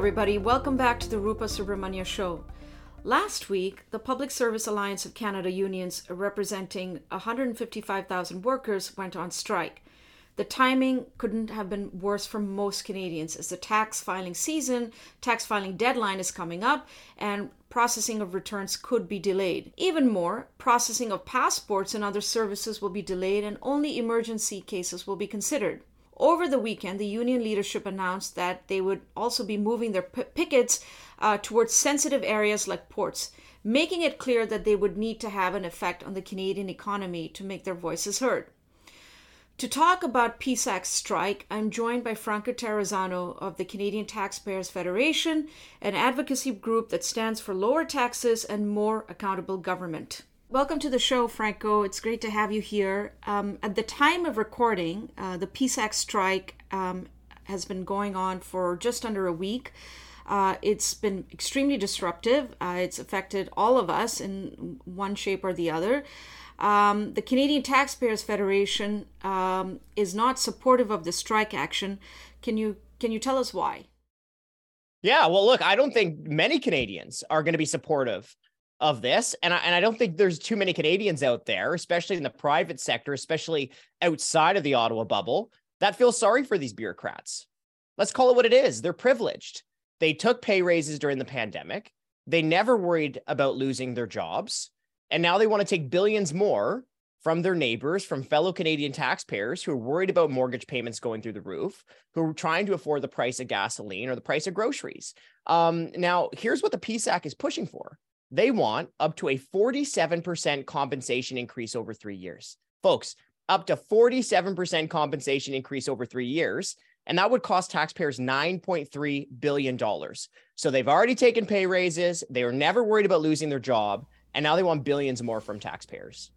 everybody. Welcome back to the Rupa Subramanya Show. Last week, the Public Service Alliance of Canada unions representing 155,000 workers went on strike. The timing couldn't have been worse for most Canadians as the tax filing deadline is coming up and processing of returns could be delayed. Even more, processing of passports and other services will be delayed and only emergency cases will be considered. Over the weekend, the union leadership announced that they would also be moving their pickets towards sensitive areas like ports, making it clear that they would need to have an effect on the Canadian economy to make their voices heard. To talk about PSAC's strike, I'm joined by Franco Terrazzano of the Canadian Taxpayers Federation, an advocacy group that stands for lower taxes and more accountable government. Welcome to the show, Franco. It's great to have you here. At the time of recording, the PSAC strike has been going on for just under a week. It's been extremely disruptive. It's affected all of us in one shape or the other. The Canadian Taxpayers Federation is not supportive of the strike action. Can you tell us why? Yeah, well, look, I don't think many Canadians are going to be supportive of this. And I don't think there's too many Canadians out there, especially in the private sector, especially outside of the Ottawa bubble, that feel sorry for these bureaucrats. Let's call it what it is. They're privileged. They took pay raises during the pandemic. They never worried about losing their jobs. And now they want to take billions more from their neighbors, from fellow Canadian taxpayers who are worried about mortgage payments going through the roof, who are trying to afford the price of gasoline or the price of groceries. Now, here's what the PSAC is pushing for. They want up to a 47% compensation increase over 3 years. Folks, up to 47% compensation increase over 3 years, and that would cost taxpayers $9.3 billion. So they've already taken pay raises, they were never worried about losing their job, and now they want billions more from taxpayers.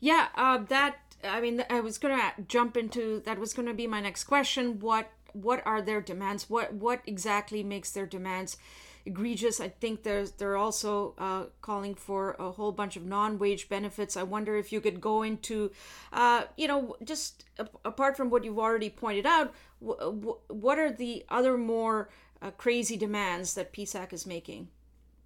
Yeah, that was going to be my next question. What are their demands? What exactly makes their demands egregious? I think they're also calling for a whole bunch of non-wage benefits. I wonder if you could go into, just apart from what you've already pointed out, what are the other more crazy demands that PSAC is making?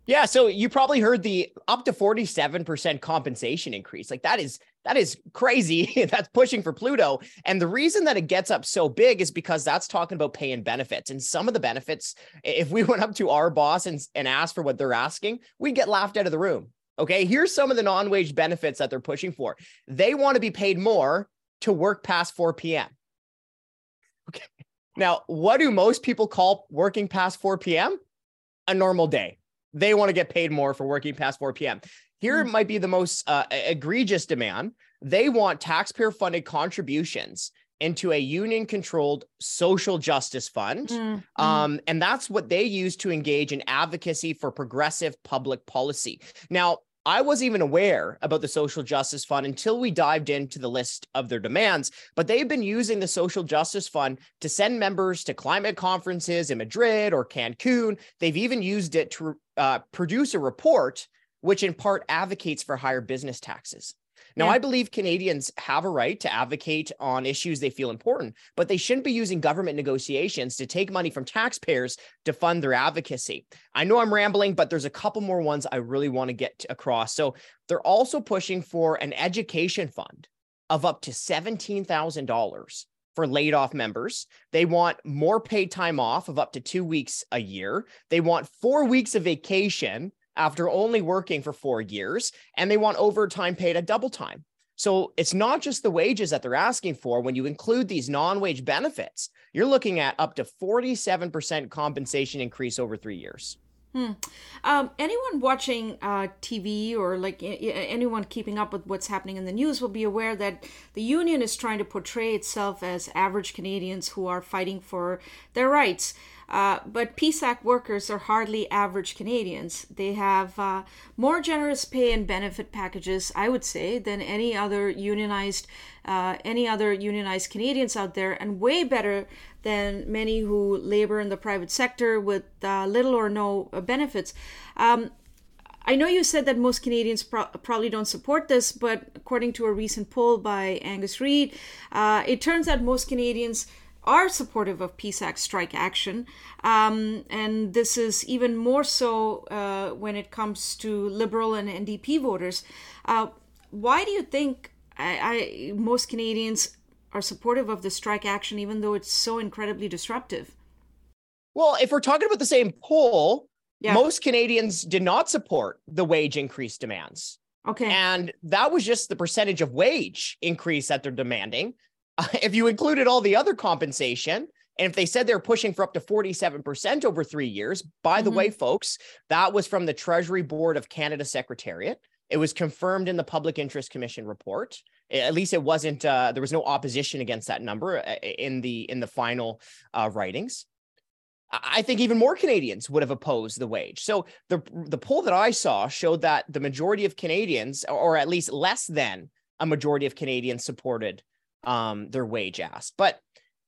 Yeah, so you probably heard the up to 47% compensation increase. Like that is crazy. That's pushing for Pluto. And the reason that it gets up so big is because that's talking about pay and benefits. And some of the benefits, if we went up to our boss and asked for what they're asking, we'd get laughed out of the room. Okay, here's some of the non-wage benefits that they're pushing for. They want to be paid more to work past 4 p.m. Okay. Now, what do most people call working past 4 p.m.? A normal day. They want to get paid more for working past 4 p.m. Here might be the most egregious demand. They want taxpayer-funded contributions into a union-controlled social justice fund. And that's what they use to engage in advocacy for progressive public policy. Now, I wasn't even aware about the social justice fund until we dived into the list of their demands, but they've been using the social justice fund to send members to climate conferences in Madrid or Cancun. They've even used it to produce a report, which in part advocates for higher business taxes. Now, I believe Canadians have a right to advocate on issues they feel important, but they shouldn't be using government negotiations to take money from taxpayers to fund their advocacy. I know I'm rambling, but there's a couple more ones I really want to get across. So they're also pushing for an education fund of up to $17,000 for laid off members. They want more paid time off of up to 2 weeks a year. They want 4 weeks of vacation after only working for 4 years, and they want overtime paid at double time. So it's not just the wages that they're asking for. When you include these non-wage benefits, you're looking at up to 47% compensation increase over 3 years. Anyone watching TV or anyone keeping up with what's happening in the news will be aware that the union is trying to portray itself as average Canadians who are fighting for their rights. But PSAC workers are hardly average Canadians. They have more generous pay and benefit packages, I would say, than any other unionized Canadians out there, and way better than many who labor in the private sector with little or no benefits. I know you said that most Canadians probably don't support this, but according to a recent poll by Angus Reid, it turns out most Canadians are supportive of Peace Act strike action. And this is even more so when it comes to Liberal and NDP voters. Why do you think most Canadians are supportive of the strike action, even though it's so incredibly disruptive? Well, if we're talking about the same poll, most Canadians did not support the wage increase demands. Okay. And that was just the percentage of wage increase that they're demanding. If you included all the other compensation, and if they said they're pushing for up to 47% over 3 years, by the way, folks, that was from the Treasury Board of Canada Secretariat. It was confirmed in the Public Interest Commission report. At least it wasn't, there was no opposition against that number in the final writings. I think even more Canadians would have opposed the wage. So the poll that I saw showed that the majority of Canadians, or at least less than a majority of Canadians, supported their wage ask. But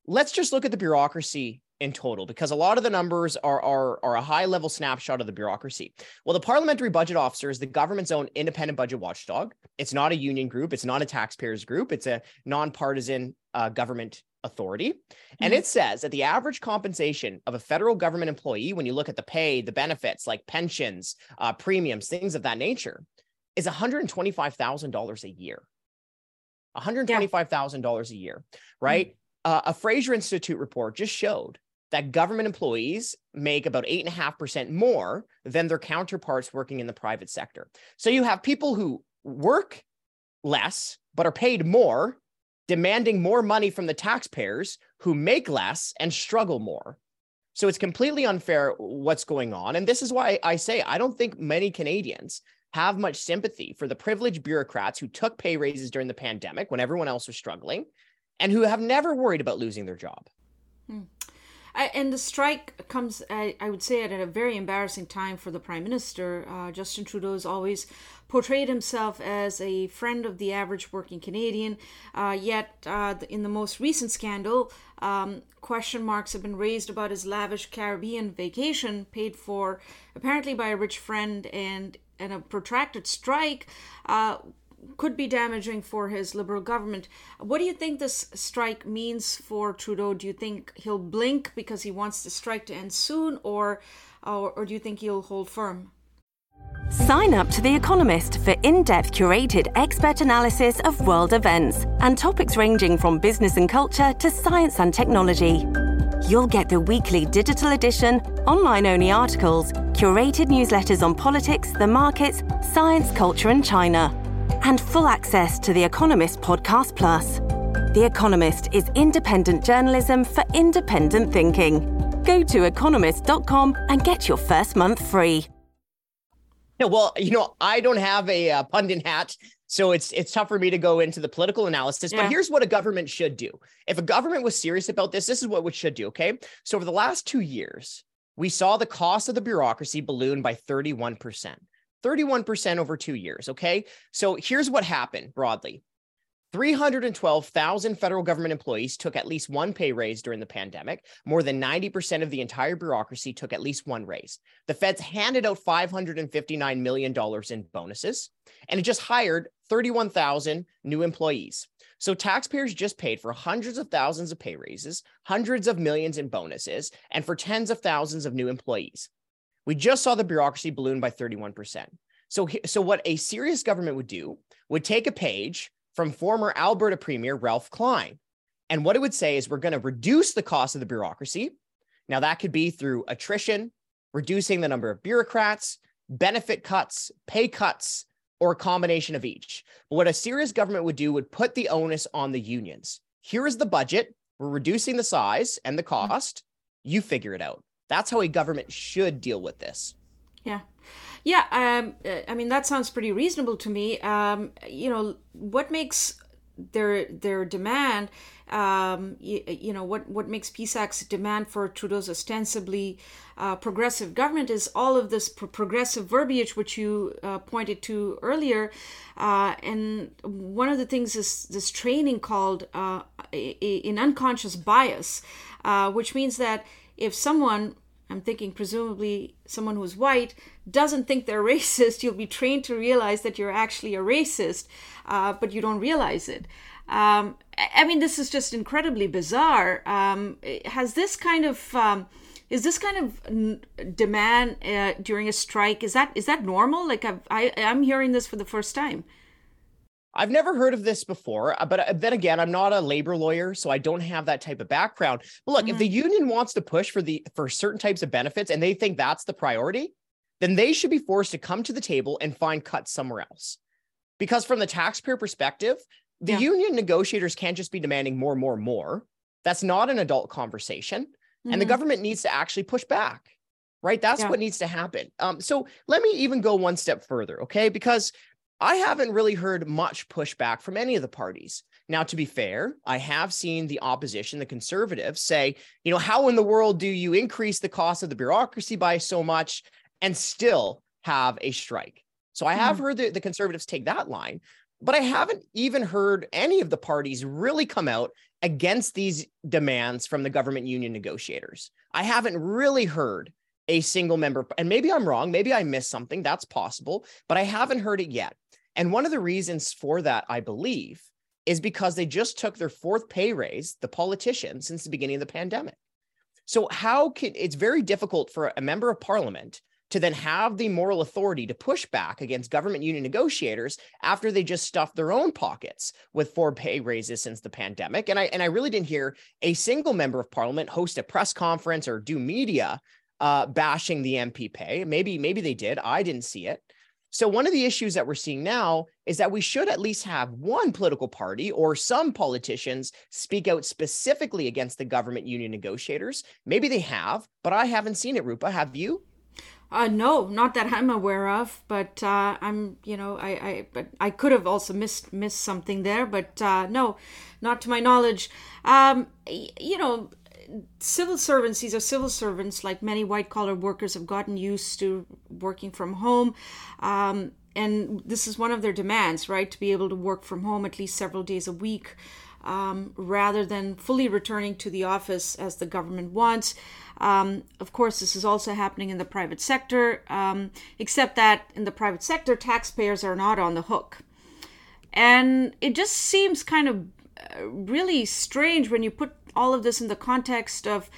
let's just look at the bureaucracy in total, because a lot of the numbers are a high level snapshot of the bureaucracy. Well, the Parliamentary Budget Officer is the government's own independent budget watchdog. It's not a union group. It's not a taxpayers group. It's a nonpartisan government authority. And it says that the average compensation of a federal government employee, when you look at the pay, the benefits like pensions, premiums, things of that nature, is $125,000 a year. $125,000 a year, right? A Fraser Institute report just showed that government employees make about 8.5% more than their counterparts working in the private sector. So you have people who work less but are paid more, demanding more money from the taxpayers who make less and struggle more. So it's completely unfair what's going on. And this is why I say I don't think many Canadians have much sympathy for the privileged bureaucrats who took pay raises during the pandemic when everyone else was struggling, and who have never worried about losing their job. And the strike comes, I would say, at a very embarrassing time for the Prime Minister. Justin Trudeau has always portrayed himself as a friend of the average working Canadian. Yet, in the most recent scandal, question marks have been raised about his lavish Caribbean vacation paid for apparently by a rich friend, and a protracted strike could be damaging for his Liberal government. What do you think this strike means for Trudeau? Do you think he'll blink because he wants the strike to end soon, or do you think he'll hold firm? Sign up to The Economist for in-depth curated expert analysis of world events and topics ranging from business and culture to science and technology. You'll get the weekly digital edition, online-only articles, curated newsletters on politics, the markets, science, culture and China, and full access to The Economist Podcast Plus. The Economist is independent journalism for independent thinking. Go to economist.com and get your first month free. Yeah, well, you know, I don't have a pundit hat, so it's tough for me to go into the political analysis, but here's what a government should do. If a government was serious about this, this is what we should do, okay? So over the last 2 years, we saw the cost of the bureaucracy balloon by 31%. 31% over 2 years, okay? So here's what happened broadly. 312,000 federal government employees took at least one pay raise during the pandemic. More than 90% of the entire bureaucracy took at least one raise. The feds handed out $559 million in bonuses, and it just hired 31,000 new employees. So taxpayers just paid for hundreds of thousands of pay raises, hundreds of millions in bonuses, and for tens of thousands of new employees. We just saw the bureaucracy balloon by 31%. So what a serious government would do would take a page from former Alberta Premier Ralph Klein. And what it would say is we're going to reduce the cost of the bureaucracy. Now that could be through attrition, reducing the number of bureaucrats, benefit cuts, pay cuts, or a combination of each. But what a serious government would do would put the onus on the unions. Here is the budget. We're reducing the size and the cost. You figure it out. That's how a government should deal with this. I mean, that sounds pretty reasonable to me. You know, what makes their demand, what makes PSAC's demand for Trudeau's ostensibly progressive government is all of this progressive verbiage, which you pointed to earlier. And one of the things is this training called an unconscious bias, which means that if someone, I'm thinking presumably someone who's white, doesn't think they're racist, you'll be trained to realize that you're actually a racist, but you don't realize it. I mean, this is just incredibly bizarre. Is this kind of demand during a strike, is that normal? Like, I'm hearing this for the first time. I've never heard of this before, but then again, I'm not a labor lawyer, so I don't have that type of background. But look, if the union wants to push for certain types of benefits and they think that's the priority, then they should be forced to come to the table and find cuts somewhere else. Because from the taxpayer perspective, the union negotiators can't just be demanding more, more, more. That's not an adult conversation. Mm-hmm. And the government needs to actually push back, right? That's what needs to happen. So let me even go one step further, okay? Because I haven't really heard much pushback from any of the parties. Now, to be fair, I have seen the opposition, the conservatives, say, you know, how in the world do you increase the cost of the bureaucracy by so much and still have a strike? So I have heard the conservatives take that line, but I haven't even heard any of the parties really come out against these demands from the government union negotiators. I haven't really heard a single member, and maybe I'm wrong, maybe I missed something, that's possible, but I haven't heard it yet. And one of the reasons for that, I believe, is because they just took their fourth pay raise, the politicians, since the beginning of the pandemic. So it's very difficult for a member of parliament to then have the moral authority to push back against government union negotiators after they just stuffed their own pockets with four pay raises since the pandemic. And I really didn't hear a single member of parliament host a press conference or do media bashing the MP pay. Maybe they did. I didn't see it. So one of the issues that we're seeing now is that we should at least have one political party or some politicians speak out specifically against the government union negotiators. Maybe they have, but I haven't seen it, Rupa. Have you? No, not that I'm aware of, but I could have also missed something there, but no, not to my knowledge. You know, civil servants, these are civil servants, like many white collar workers, have gotten used to working from home. And this is one of their demands, right? To be able to work from home at least several days a week, rather than fully returning to the office as the government wants. Of course, this is also happening in the private sector, except that in the private sector, taxpayers are not on the hook. And it just seems kind of really strange when you put all of this in the context of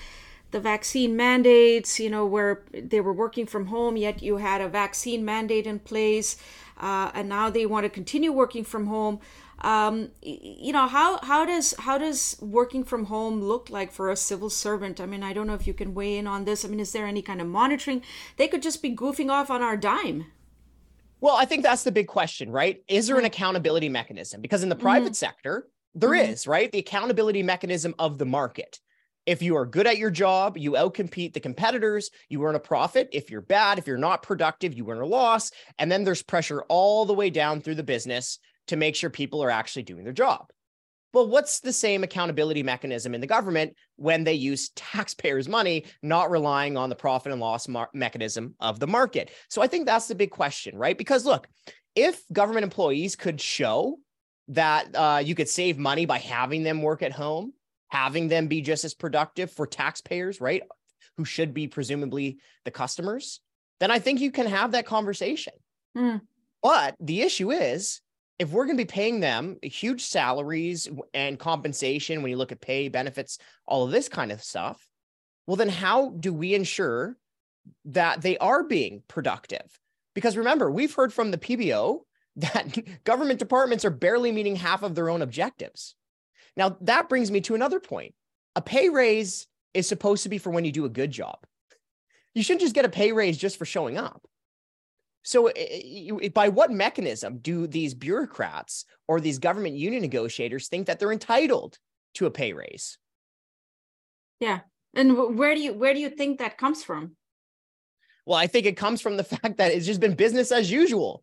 the vaccine mandates, you know, where they were working from home, yet you had a vaccine mandate in place, and now they want to continue working from home. You know, how does working from home look like for a civil servant? I mean, I don't know if you can weigh in on this. I mean, is there any kind of monitoring? They could just be goofing off on our dime. Well, I think that's the big question, right? Is there an accountability mechanism? Because in the private sector, there is, right? The accountability mechanism of the market. If you are good at your job, you outcompete the competitors, you earn a profit. If you're bad, if you're not productive, you earn a loss. And then there's pressure all the way down through the business to make sure people are actually doing their job. Well, what's the same accountability mechanism in the government when they use taxpayers' money, not relying on the profit and loss mechanism of the market? So I think that's the big question, right? Because look, if government employees could show that you could save money by having them work at home, having them be just as productive for taxpayers, right, who should be presumably the customers, then I think you can have that conversation. Mm. But the issue is, if we're going to be paying them huge salaries and compensation, when you look at pay, benefits, all of this kind of stuff, well, then how do we ensure that they are being productive? Because remember, we've heard from the PBO that government departments are barely meeting half of their own objectives. Now, that brings me to another point. A pay raise is supposed to be for when you do a good job. You shouldn't just get a pay raise just for showing up. So by what mechanism do these bureaucrats or these government union negotiators think that they're entitled to a pay raise? Yeah. And where do you think that comes from? Well, I think it comes from the fact that it's just been business as usual,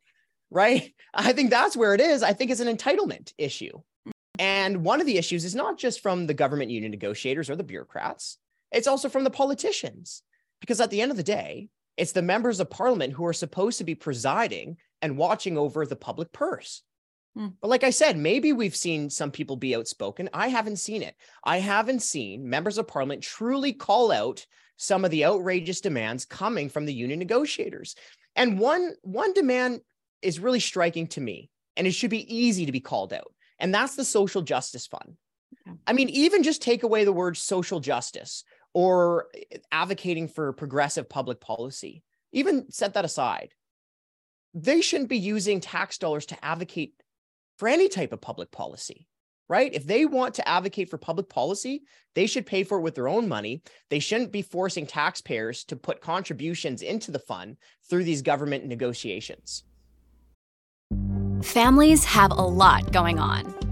right? I think that's where it is. I think it's an entitlement issue. Mm-hmm. And one of the issues is not just from the government union negotiators or the bureaucrats. It's also from the politicians, because at the end of the day, it's the members of parliament who are supposed to be presiding and watching over the public purse. Mm. But like I said, maybe we've seen some people be outspoken. I haven't seen it. I haven't seen members of parliament truly call out some of the outrageous demands coming from the union negotiators. And one demand is really striking to me, and it should be easy to be called out. And that's the social justice fund. I mean, even just take away the word social justice or advocating for progressive public policy, even set that aside. They shouldn't be using tax dollars to advocate for any type of public policy, right? If they want to advocate for public policy, they should pay for it with their own money. They shouldn't be forcing taxpayers to put contributions into the fund through these government negotiations. Families have a lot going on.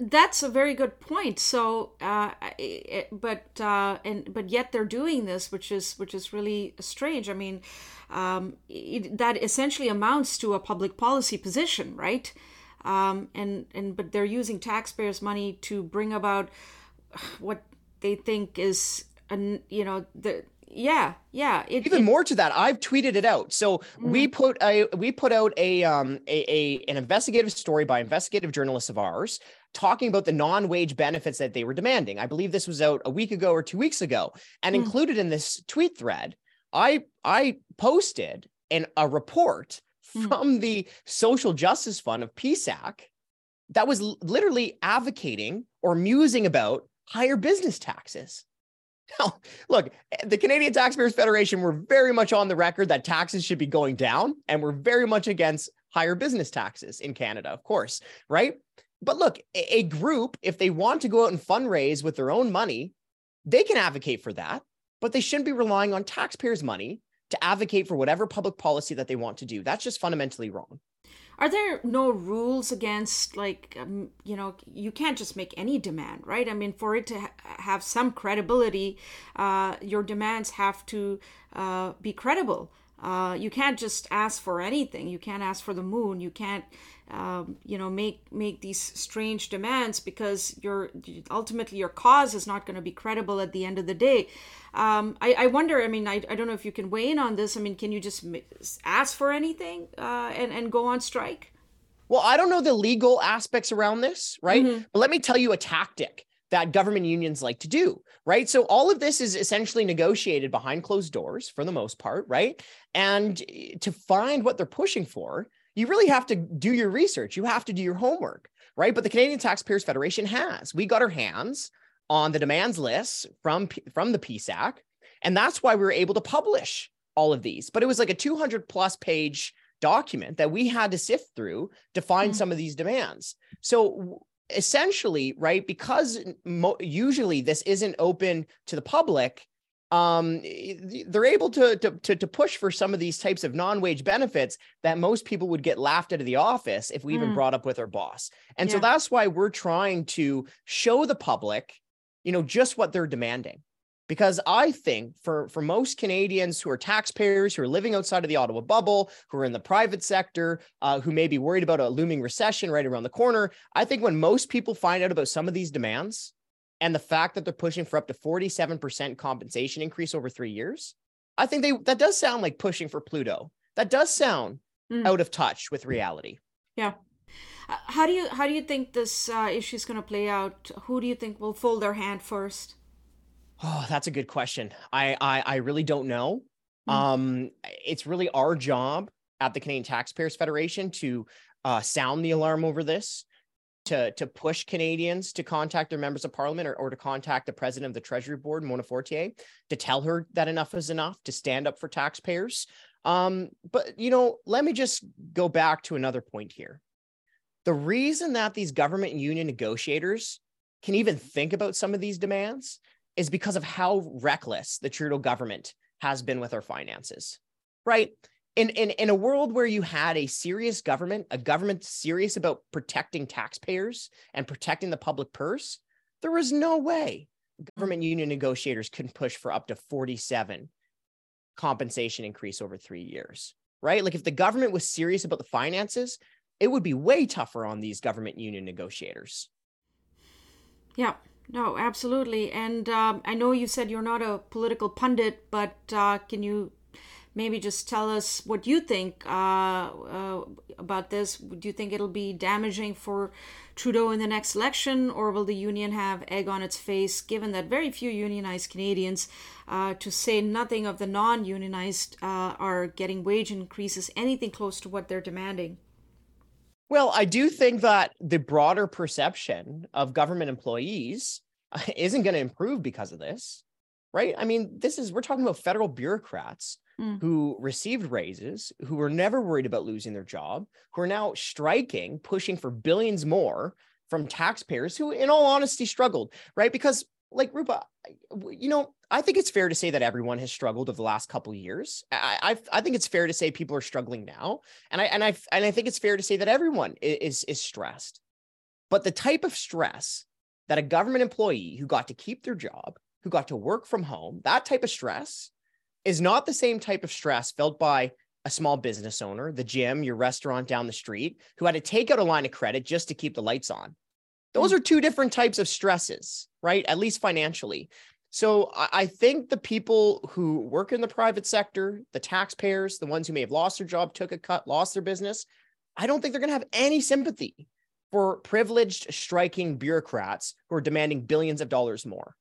That's a very good point. So, but yet they're doing this, which is really strange. I mean, that essentially amounts to a public policy position, right? But they're using taxpayers' money to bring about what they think is, Even more to that, I've tweeted it out. So we put out an investigative story by investigative journalists of ours talking about the non-wage benefits that they were demanding. I believe this was out a week ago or 2 weeks ago, and included in this tweet thread, I posted a report from the Social Justice Fund of PSAC that was literally advocating or musing about higher business taxes. Now, look, the Canadian Taxpayers Federation were very much on the record that taxes should be going down, and we're very much against higher business taxes in Canada, of course, right? But look, a group, if they want to go out and fundraise with their own money, they can advocate for that, but they shouldn't be relying on taxpayers' money to advocate for whatever public policy that they want to do. That's just fundamentally wrong. Are there no rules against, you can't just make any demand, right? I mean, for it to have some credibility, your demands have to be credible. You can't just ask for anything. You can't ask for the moon. You can't, make these strange demands because ultimately your cause is not going to be credible at the end of the day. I wonder. I mean, I don't know if you can weigh in on this. I mean, can you just ask for anything and go on strike? Well, I don't know the legal aspects around this, right? Mm-hmm. But let me tell you a tactic that government unions like to do, right? So all of this is essentially negotiated behind closed doors for the most part, right? And to find what they're pushing for, you really have to do your research. You have to do your homework, right? But the Canadian Taxpayers Federation has. We got our hands on the demands list from the PSAC, and that's why we were able to publish all of these. But it was like a 200+ page document that we had to sift through to find some of these demands. So essentially, right, because usually this isn't open to the public, they're able to push for some of these types of non-wage benefits that most people would get laughed out of the office if we even brought up with our boss. And so that's why we're trying to show the public, just what they're demanding. Because I think for most Canadians who are taxpayers, who are living outside of the Ottawa bubble, who are in the private sector, who may be worried about a looming recession right around the corner, I think when most people find out about some of these demands and the fact that they're pushing for up to 47% compensation increase over 3 years, I think that does sound like pushing for Pluto. That does sound out of touch with reality. Yeah. How do you think this issue is going to play out? Who do you think will fold their hand first? Oh, that's a good question. I really don't know. It's really our job at the Canadian Taxpayers Federation to sound the alarm over this, to push Canadians to contact their members of parliament or to contact the president of the Treasury Board, Mona Fortier, to tell her that enough is enough, to stand up for taxpayers. But let me just go back to another point here. The reason that these government union negotiators can even think about some of these demands is because of how reckless the Trudeau government has been with our finances, right? In a world where you had a serious government, a government serious about protecting taxpayers and protecting the public purse, there was no way government union negotiators couldn't push for up to 47% compensation increase over 3 years, right? Like if the government was serious about the finances, it would be way tougher on these government union negotiators. Yeah. No, absolutely. And I know you said you're not a political pundit, but can you maybe just tell us what you think about this? Do you think it'll be damaging for Trudeau in the next election, or will the union have egg on its face, given that very few unionized Canadians, to say nothing of the non-unionized, are getting wage increases, anything close to what they're demanding? Well, I do think that the broader perception of government employees isn't going to improve because of this, right? I mean, we're talking about federal bureaucrats who received raises, who were never worried about losing their job, who are now striking, pushing for billions more from taxpayers who, in all honesty, struggled, right? Because, like, Rupa, I think it's fair to say that everyone has struggled over the last couple of years. I think it's fair to say people are struggling now. And I think it's fair to say that everyone is stressed. But the type of stress that a government employee who got to keep their job, who got to work from home, that type of stress is not the same type of stress felt by a small business owner, the gym, your restaurant down the street, who had to take out a line of credit just to keep the lights on. Those are two different types of stresses, right? At least financially. So I think the people who work in the private sector, the taxpayers, the ones who may have lost their job, took a cut, lost their business, I don't think they're going to have any sympathy for privileged, striking bureaucrats who are demanding billions of dollars more.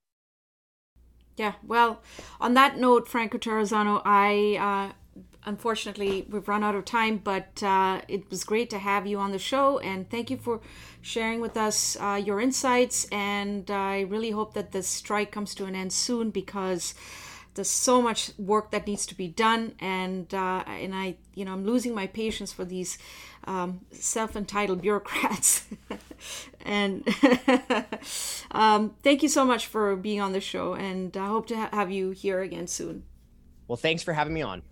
Yeah, well, on that note, Franco Terrazzano, unfortunately, we've run out of time, but it was great to have you on the show. And thank you for sharing with us your insights. And I really hope that this strike comes to an end soon, because there's so much work that needs to be done. And I, I'm losing my patience for these self-entitled bureaucrats. And thank you so much for being on the show. And I hope to have you here again soon. Well, thanks for having me on.